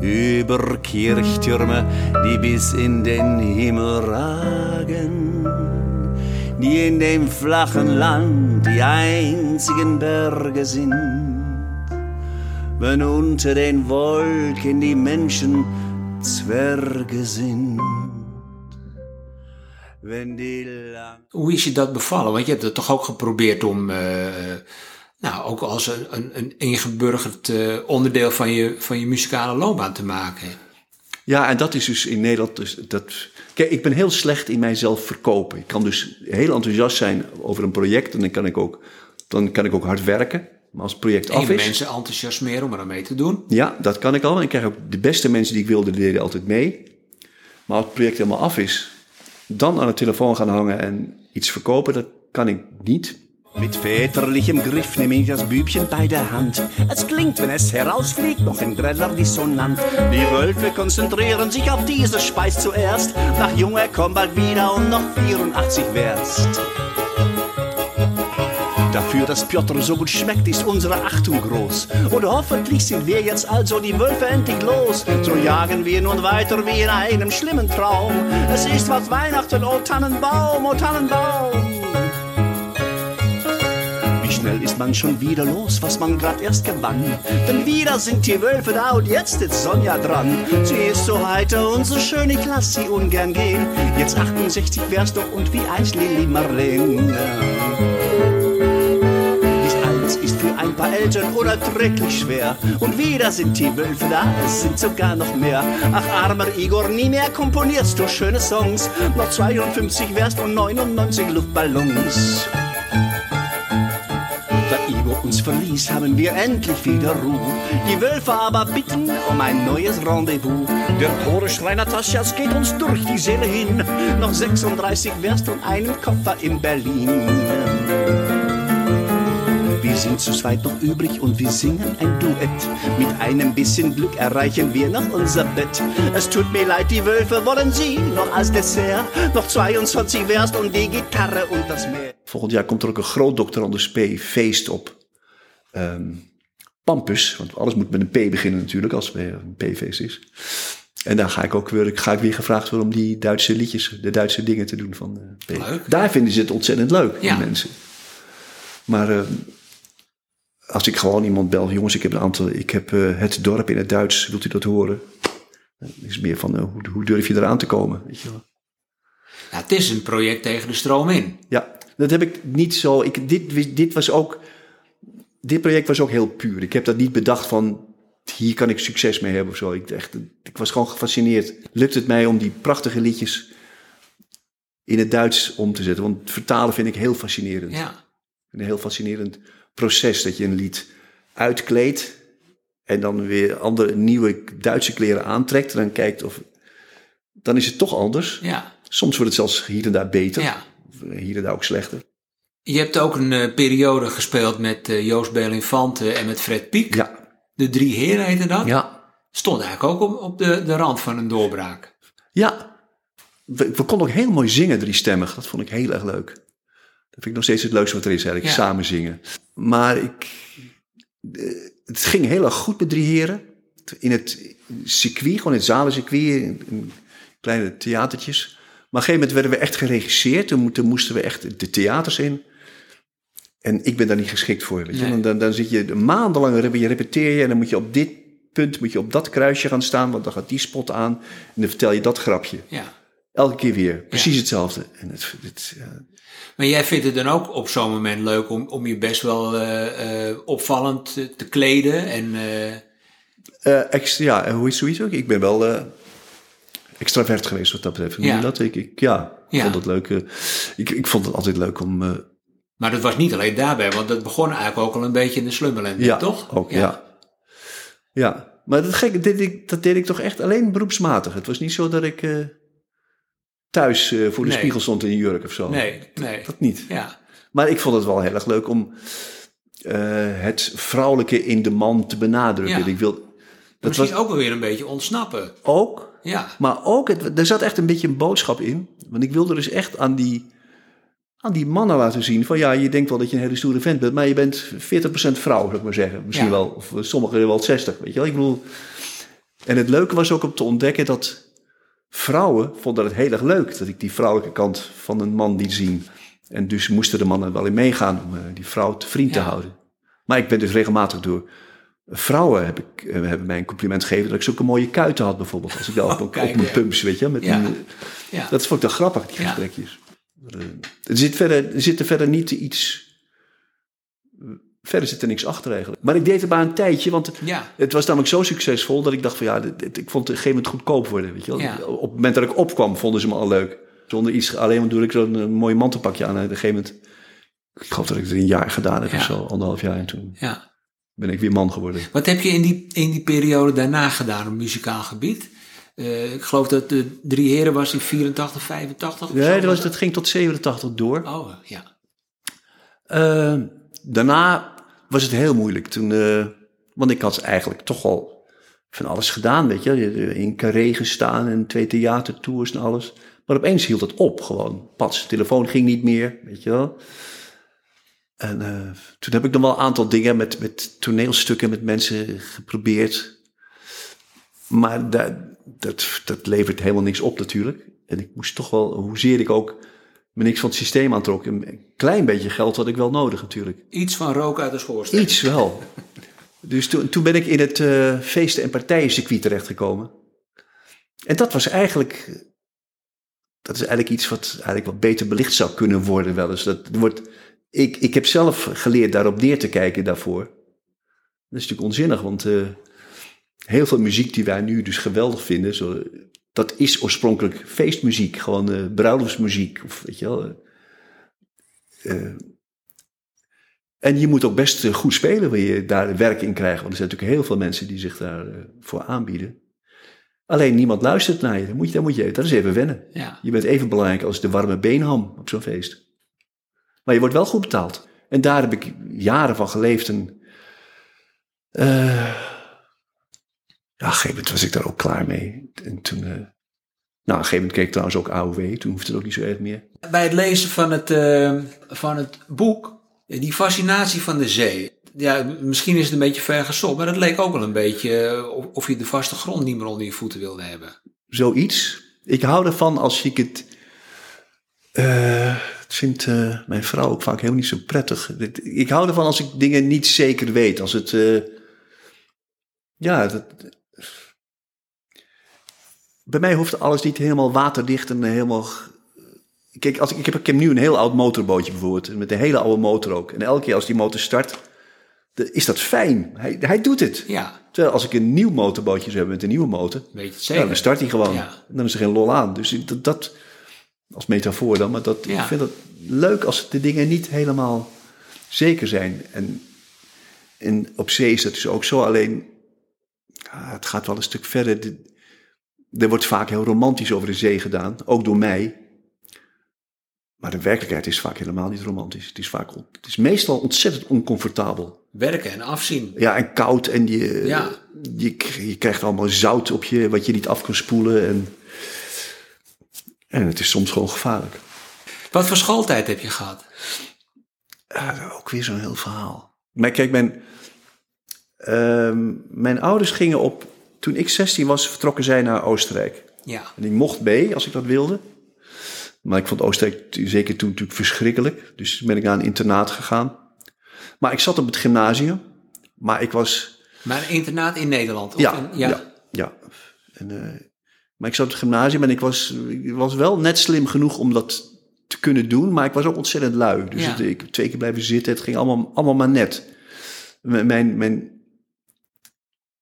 über Kirchtürme, die bis in den Himmel ragen, die in dem flachen Land die einzigen Berge sind. Wenn unter den Wolken die Menschen Zwerge sind. Hoe is je dat bevallen? Want je hebt het toch ook geprobeerd om, uh, nou, ook als een, een, een ingeburgerd uh, onderdeel van je, van je muzikale loopbaan te maken. Ja, en dat is dus in Nederland. Dus dat, kijk, ik ben heel slecht in mijzelf verkopen. Ik kan dus heel enthousiast zijn over een project en dan kan ik ook, dan kan ik ook hard werken. Maar als het project af is... En mensen enthousiasmeren om er aan mee te doen. Ja, dat kan ik al. En ik krijg ook de beste mensen die ik wilde, deden altijd mee. Maar als het project helemaal af is, dan aan de telefoon gaan hangen en iets verkopen, dat kan ik niet. Mit väterlichem Griff nehme ich das Bübchen bei der Hand. Es klingt, wenn es herausfliegt, noch ein greller Dissonant. Die Wölfe konzentrieren sich auf diese Speis zuerst. Nach Junge, komm bald wieder und noch vierundachtzig wärst. Dafür, dass Piotr so gut schmeckt, ist unsere Achtung groß. Und hoffentlich sind wir jetzt also die Wölfe endlich los. So jagen wir nun weiter wie in einem schlimmen Traum. Es ist was Weihnachten, oh Tannenbaum, oh Tannenbaum. Wie schnell ist man schon wieder los, was man grad erst gewann. Denn wieder sind die Wölfe da und jetzt ist Sonja dran. Sie ist so heiter und so schön, ich lass sie ungern gehen. Jetzt achtundsechzig wär's doch und wie eins Lili Marleen. Ist für ein paar Eltern unerträglich schwer. Und wieder sind die Wölfe da, es sind sogar noch mehr. Ach, armer Igor, nie mehr komponierst du schöne Songs. Noch zweiundfünfzig wärst und neunundneunzig Luftballons. Da Igor uns verließ, haben wir endlich wieder Ruhe. Die Wölfe aber bitten um ein neues Rendezvous. Der Chorschrei Natasjas geht uns durch die Seele hin. Noch sechsunddreißig wärst und einen Koffer in Berlin. Wir sind zu zweit noch übrig und wir singen ein Duett. Mit einem bisschen Glück erreichen wir noch unser Bett. Es tut mir leid, die Wölfe wollen sie noch als Dessert. Nog zweiundzwanzig wärst und die Gitarre und das Meer. Volgend jaar komt er ook een groot doctorandus P feest op um, Pampus. Want alles moet met een P beginnen natuurlijk als het een P-feest is. En daar ga ik ook weer, ga ik weer gevraagd worden om die Duitse liedjes, de Duitse dingen te doen van P. Leuk. Daar vinden ze het ontzettend leuk, ja. Die mensen. Maar... Um, als ik gewoon iemand bel, jongens, ik heb een aantal, ik heb uh, het dorp in het Duits, wilt u dat horen? Het is meer van, uh, hoe, hoe durf je eraan te komen? Weet je wel? Nou, het is een project tegen de stroom in. Ja, dat heb ik niet zo, ik, dit, dit was ook, dit project was ook heel puur. Ik heb dat niet bedacht van, hier kan ik succes mee hebben of zo. Ik, echt, ik was gewoon gefascineerd. Lukt het mij om die prachtige liedjes in het Duits om te zetten? Want vertalen vind ik heel fascinerend. Ja. Een heel fascinerend proces dat je een lied uitkleedt en dan weer andere nieuwe Duitse kleren aantrekt en dan kijkt of dan is het toch anders. Ja. Soms wordt het zelfs hier en daar beter, ja. Of hier en daar ook slechter. Je hebt ook een uh, periode gespeeld met uh, Joost Belinfante en met Fred Pieck. Ja. De Drie Heren heette dat. Ja. Stond eigenlijk ook op, op de, de rand van een doorbraak. Ja. We, we konden ook heel mooi zingen driestemmig. Dat vond ik heel erg leuk. Dat vind ik nog steeds het leukste wat er is eigenlijk, ja. Samen zingen. Maar ik, het ging heel erg goed met Drie Heren. In het circuit, gewoon in het zalencircuit, in, in kleine theatertjes. Maar op een gegeven moment werden we echt geregisseerd. Toen moesten we echt de theaters in. En ik ben daar niet geschikt voor. Weet je? Nee. Dan, dan zit je maandenlang, je repeteer je en dan moet je op dit punt, moet je op dat kruisje gaan staan. Want dan gaat die spot aan en dan vertel je dat grapje. Ja. Elke keer weer. Precies ja. Hetzelfde. En het, het, ja. Maar jij vindt het dan ook op zo'n moment leuk om, om je best wel uh, uh, opvallend te kleden? En, uh... Uh, extra, ja, hoe is zoiets ook? Ik ben wel uh, extravert geweest wat dat betreft. Ja, ik, dat, ik, ik ja, ja. Vond het leuk. Uh, ik, ik vond het altijd leuk om... Uh, maar dat was niet alleen daarbij, want dat begon eigenlijk ook al een beetje in de Slumberland, ja, toch? Ook, ja, ook, ja. Ja. Maar dat, gek, dat, deed ik, dat deed ik toch echt alleen beroepsmatig. Het was niet zo dat ik uh, thuis uh, voor de nee. spiegel stond in een jurk of zo. Nee, nee. Dat, dat niet. Ja. Maar ik vond het wel heel erg leuk om uh, het vrouwelijke in de man te benadrukken. Ja. Ik wil, dat misschien was, ook wel weer een beetje ontsnappen. Ook. Ja. Maar ook, het, er zat echt een beetje een boodschap in. Want ik wilde dus echt aan die, aan die mannen laten zien van ja, je denkt wel dat je een hele stoere vent bent, maar je bent veertig procent vrouw, zou ik maar zeggen. Misschien ja. wel, of sommigen wel zestig, weet je wel. Ik bedoel, en het leuke was ook om te ontdekken dat vrouwen vonden het heel erg leuk dat ik die vrouwelijke kant van een man liet zien. En dus moesten de mannen wel in meegaan om uh, die vrouw te vriend ja. te houden. Maar ik ben dus regelmatig door vrouwen heb ik, uh, hebben mij een compliment gegeven dat ik zulke mooie kuiten had bijvoorbeeld. Als ik wel oh, op, kijk, op mijn ja. pumps, weet je met ja. die, ja. Dat vond ik dan grappig, die ja. gesprekjes. Er zit verder, er zit er verder niet iets... Verder zit er niks achter eigenlijk. Maar ik deed het maar een tijdje, want ja. het was namelijk zo succesvol dat ik dacht van ja, dit, dit, ik vond het op een gegeven moment goedkoop worden. Weet je wel? Ja. Op het moment dat ik opkwam, vonden ze me al leuk. Zonder iets, alleen maar doe ik zo'n mooi mantelpakje aan. En op een gegeven moment, ik geloof dat ik het een jaar gedaan heb ja. of zo, anderhalf jaar. En toen ja. ben ik weer man geworden. Wat heb je in die, in die periode daarna gedaan op muzikaal gebied? Uh, ik geloof dat de Drie Heren was in vierentachtig, vijfentachtig? Nee, dat, was, dat ging tot zevenentachtig door. Oh, ja. Uh, daarna was het heel moeilijk. Toen, uh, want ik had eigenlijk toch al van alles gedaan, weet je. In Carré gestaan en twee theatertours en alles. Maar opeens hield het op, gewoon. Pats, de telefoon ging niet meer, weet je wel. En uh, toen heb ik nog wel een aantal dingen met, met toneelstukken, met mensen geprobeerd. Maar daar... Dat, dat levert helemaal niks op natuurlijk. En ik moest toch wel, hoezeer ik ook me niks van het systeem aantrok. Een klein beetje geld had ik wel nodig natuurlijk. Iets van rook uit de schoorsteen. Iets wel. Dus toen, toen ben ik in het uh, feesten- en partijencircuit terechtgekomen. En dat was eigenlijk... Dat is eigenlijk iets wat eigenlijk wat beter belicht zou kunnen worden wel eens. Dat wordt, ik, ik heb zelf geleerd daarop neer te kijken daarvoor. Dat is natuurlijk onzinnig, want... Uh, Heel veel muziek die wij nu dus geweldig vinden, zo, dat is oorspronkelijk feestmuziek, gewoon uh, bruiloftsmuziek, of weet je wel. Uh, uh, en je moet ook best uh, goed spelen, wil je daar werk in krijgen, want er zijn natuurlijk heel veel mensen die zich daarvoor uh, aanbieden. Alleen niemand luistert naar je, dan moet je, dan moet je dat is even wennen. Ja. Je bent even belangrijk als de warme beenham op zo'n feest. Maar je wordt wel goed betaald. En daar heb ik jaren van geleefd en... Uh, Ja, op een gegeven moment was ik daar ook klaar mee. En toen, uh, nou, op een gegeven moment keek ik trouwens ook A O W. Toen hoefde het ook niet zo erg meer. Bij het lezen van het, uh, van het boek, die fascinatie van de zee. Ja, misschien is het een beetje ver gezocht, maar het leek ook wel een beetje uh, of je de vaste grond niet meer onder je voeten wilde hebben. Zoiets. Ik hou ervan als ik het... Uh, dat vindt uh, mijn vrouw ook vaak helemaal niet zo prettig. Ik hou ervan als ik dingen niet zeker weet. Als het... Uh, ja, dat... Bij mij hoeft alles niet helemaal waterdicht en helemaal... Kijk, als ik, ik, heb, ik heb nu een heel oud motorbootje bijvoorbeeld. Met een hele oude motor ook. En elke keer als die motor start, de, is dat fijn. Hij, hij doet het. Ja. Terwijl als ik een nieuw motorbootje zou hebben met een nieuwe motor... Weet het zeker. Dan start hij gewoon. Ja. Dan is er geen lol aan. Dus dat, dat als metafoor dan. Maar dat, ja. ik vind het leuk als de dingen niet helemaal zeker zijn. En, en op zee is dat dus ook zo. Alleen, ja, het gaat wel een stuk verder... De, Er wordt vaak heel romantisch over de zee gedaan, ook door mij. Maar de werkelijkheid is vaak helemaal niet romantisch. Het is, vaak on, het is meestal ontzettend oncomfortabel. Werken en afzien. Ja, en koud en je, ja. je, je krijgt allemaal zout op je wat je niet af kan spoelen. En, en het is soms gewoon gevaarlijk. Wat voor schooltijd heb je gehad? Ja, ook weer zo'n heel verhaal. Maar kijk, mijn, uh, mijn ouders gingen op... Toen ik zestien was, vertrokken zij naar Oostenrijk. Ja. En ik mocht mee, als ik dat wilde. Maar ik vond Oostenrijk zeker toen natuurlijk verschrikkelijk. Dus ben ik naar een internaat gegaan. Maar ik zat op het gymnasium. Maar ik was... Maar een internaat in Nederland? Of ja, in, ja, ja. ja. En, uh, maar ik zat op het gymnasium en ik was, ik was wel net slim genoeg om dat te kunnen doen. Maar ik was ook ontzettend lui. Dus ja. het, ik heb twee keer blijven zitten. Het ging allemaal, allemaal maar net. M- mijn... mijn,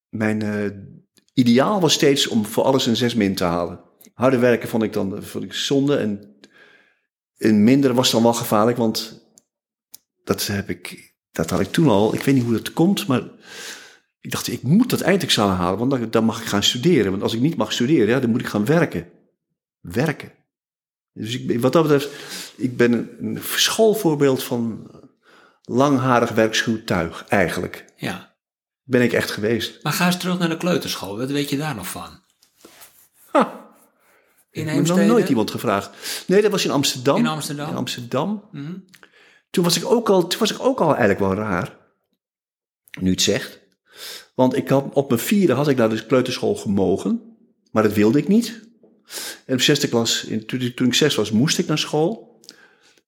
mijn uh, ideaal was steeds om voor alles een zes min te halen. Harde werken vond ik dan vond ik zonde. En, en minder was dan wel gevaarlijk. Want dat heb ik, dat had ik toen al. Ik weet niet hoe dat komt. Maar Ik dacht, ik moet dat eindexamen halen, want dan, dan mag ik gaan studeren. Want als ik niet mag studeren, ja, dan moet ik gaan werken. Werken. Dus ik, wat dat betreft, ik ben een, een schoolvoorbeeld van langharig werkschuw tuig, eigenlijk. Ja. Ben ik echt geweest. Maar ga eens terug naar de kleuterschool. Wat weet je daar nog van? Ha. In ik heb nog nooit iemand gevraagd. Nee, dat was in Amsterdam. In Amsterdam. In Amsterdam. Mm-hmm. Toen was ik ook al, toen was ik ook al eigenlijk wel raar. Nu het zegt. Want ik had, op mijn vierde had ik naar de kleuterschool gemogen. Maar dat wilde ik niet. En op zesde klas, in, toen, toen ik zes was, moest ik naar school.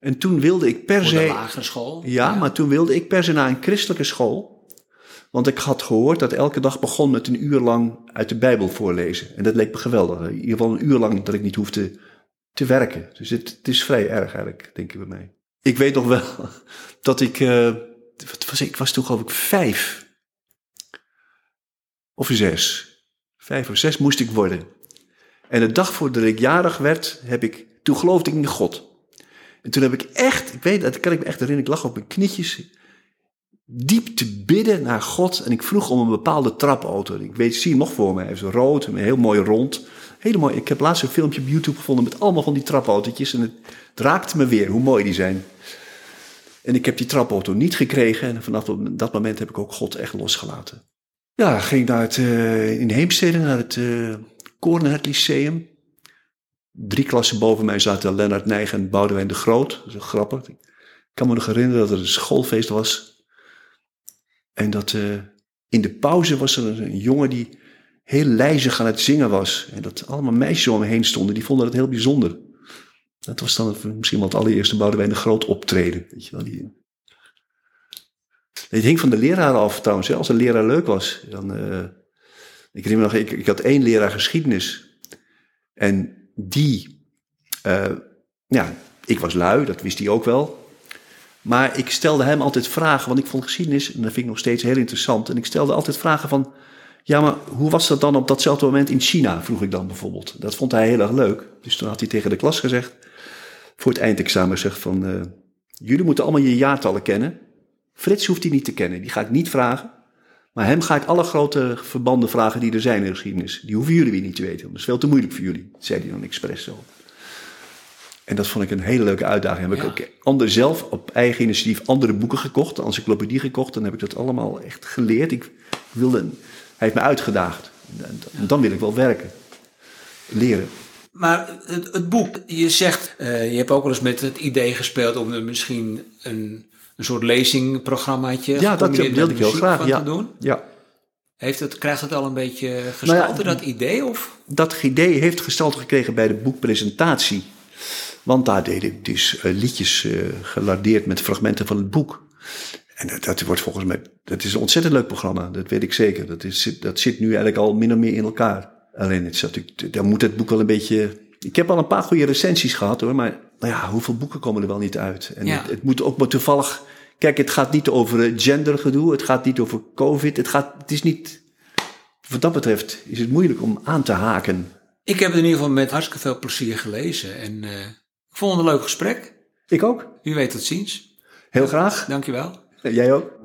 En toen wilde ik per se... Voor de lagere school. Ja, ja, maar toen wilde ik per se naar een christelijke school. Want ik had gehoord dat elke dag begon met een uur lang uit de Bijbel voorlezen. En dat leek me geweldig. In ieder geval een uur lang dat ik niet hoefde te werken. Dus het, het is vrij erg eigenlijk, denk ik bij mij. Ik weet nog wel dat ik... Uh, wat was ik? Ik was toen geloof ik vijf. Of zes. Vijf of zes moest ik worden. En de dag voordat ik jarig werd, heb ik, toen geloofde ik in God. En toen heb ik echt... Ik weet, dat kan ik me echt herinneren. Ik lag op mijn knietjes... diep te bidden naar God. En ik vroeg om een bepaalde trapauto. Ik weet, zie hem nog voor me. Hij is rood, heel mooi rond. Hele mooi. Ik heb laatst een filmpje op YouTube gevonden met allemaal van die trapautootjes. En het, het raakte me weer, hoe mooi die zijn. En ik heb die trapauto niet gekregen. En vanaf dat moment heb ik ook God echt losgelaten. Ja, ging naar het, uh, in Heemstede, naar het uh, Coornhert Lyceum. Drie klassen boven mij zaten Lennart Nijgh en Boudewijn de Groot. Dat is wel grappig. Ik kan me nog herinneren dat er een schoolfeest was. En dat uh, in de pauze was er een jongen die heel lijzig aan het zingen was. En dat allemaal meisjes om me heen stonden. Die vonden dat heel bijzonder. Dat was dan misschien wel het allereerste Boudewijn de Groot optreden. Weet je wel, die... Het hing van de leraren af trouwens. Hè? Als een leraar leuk was. Dan, uh... ik, herinner nog, ik, ik had één leraar geschiedenis. En die... Uh, ja, ik was lui, dat wist hij ook wel. Maar ik stelde hem altijd vragen, want ik vond geschiedenis, en dat vind ik nog steeds heel interessant. En ik stelde altijd vragen van, ja, maar hoe was dat dan op datzelfde moment in China, vroeg ik dan bijvoorbeeld. Dat vond hij heel erg leuk. Dus toen had hij tegen de klas gezegd, voor het eindexamen zegt van, uh, jullie moeten allemaal je jaartallen kennen. Frits hoeft die niet te kennen, die ga ik niet vragen. Maar hem ga ik alle grote verbanden vragen die er zijn in de geschiedenis. Die hoeven jullie weer niet te weten, want dat is veel te moeilijk voor jullie, zei hij dan expres zo. En dat vond ik een hele leuke uitdaging. Heb ja. ik ook ander, zelf op eigen initiatief andere boeken gekocht. Een encyclopedie gekocht. Dan heb ik dat allemaal echt geleerd. Ik wilde, hij heeft me uitgedaagd. En dan, ja. dan wil ik wel werken. Leren. Maar het, het boek. Je zegt, uh, je hebt ook wel eens met het idee gespeeld... om er misschien een, een soort lezingprogrammaatje... Ja, dat wilde ik heel graag. Van ja. te doen. Ja. Heeft het, krijgt het al een beetje gestalte, nou ja, dat idee? Of? Dat idee heeft gestalte gekregen bij de boekpresentatie... Want daar deed ik dus uh, liedjes uh, gelardeerd met fragmenten van het boek. En dat, dat wordt volgens mij... Dat is een ontzettend leuk programma, dat weet ik zeker. Dat, is, dat zit nu eigenlijk al min of meer in elkaar. Alleen, het is natuurlijk, daar moet het boek wel een beetje... Ik heb al een paar goede recensies gehad hoor, maar nou ja, hoeveel boeken komen er wel niet uit? En ja. het, het moet ook maar toevallig... Kijk, het gaat niet over gendergedoe, het gaat niet over COVID. Het, gaat, het is niet... Wat dat betreft is het moeilijk om aan te haken... Ik heb het in ieder geval met hartstikke veel plezier gelezen. En uh, ik vond het een leuk gesprek. Ik ook. U weet tot ziens. Heel graag. Dank je wel. Jij ook.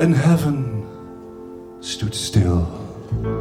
And heaven stood still.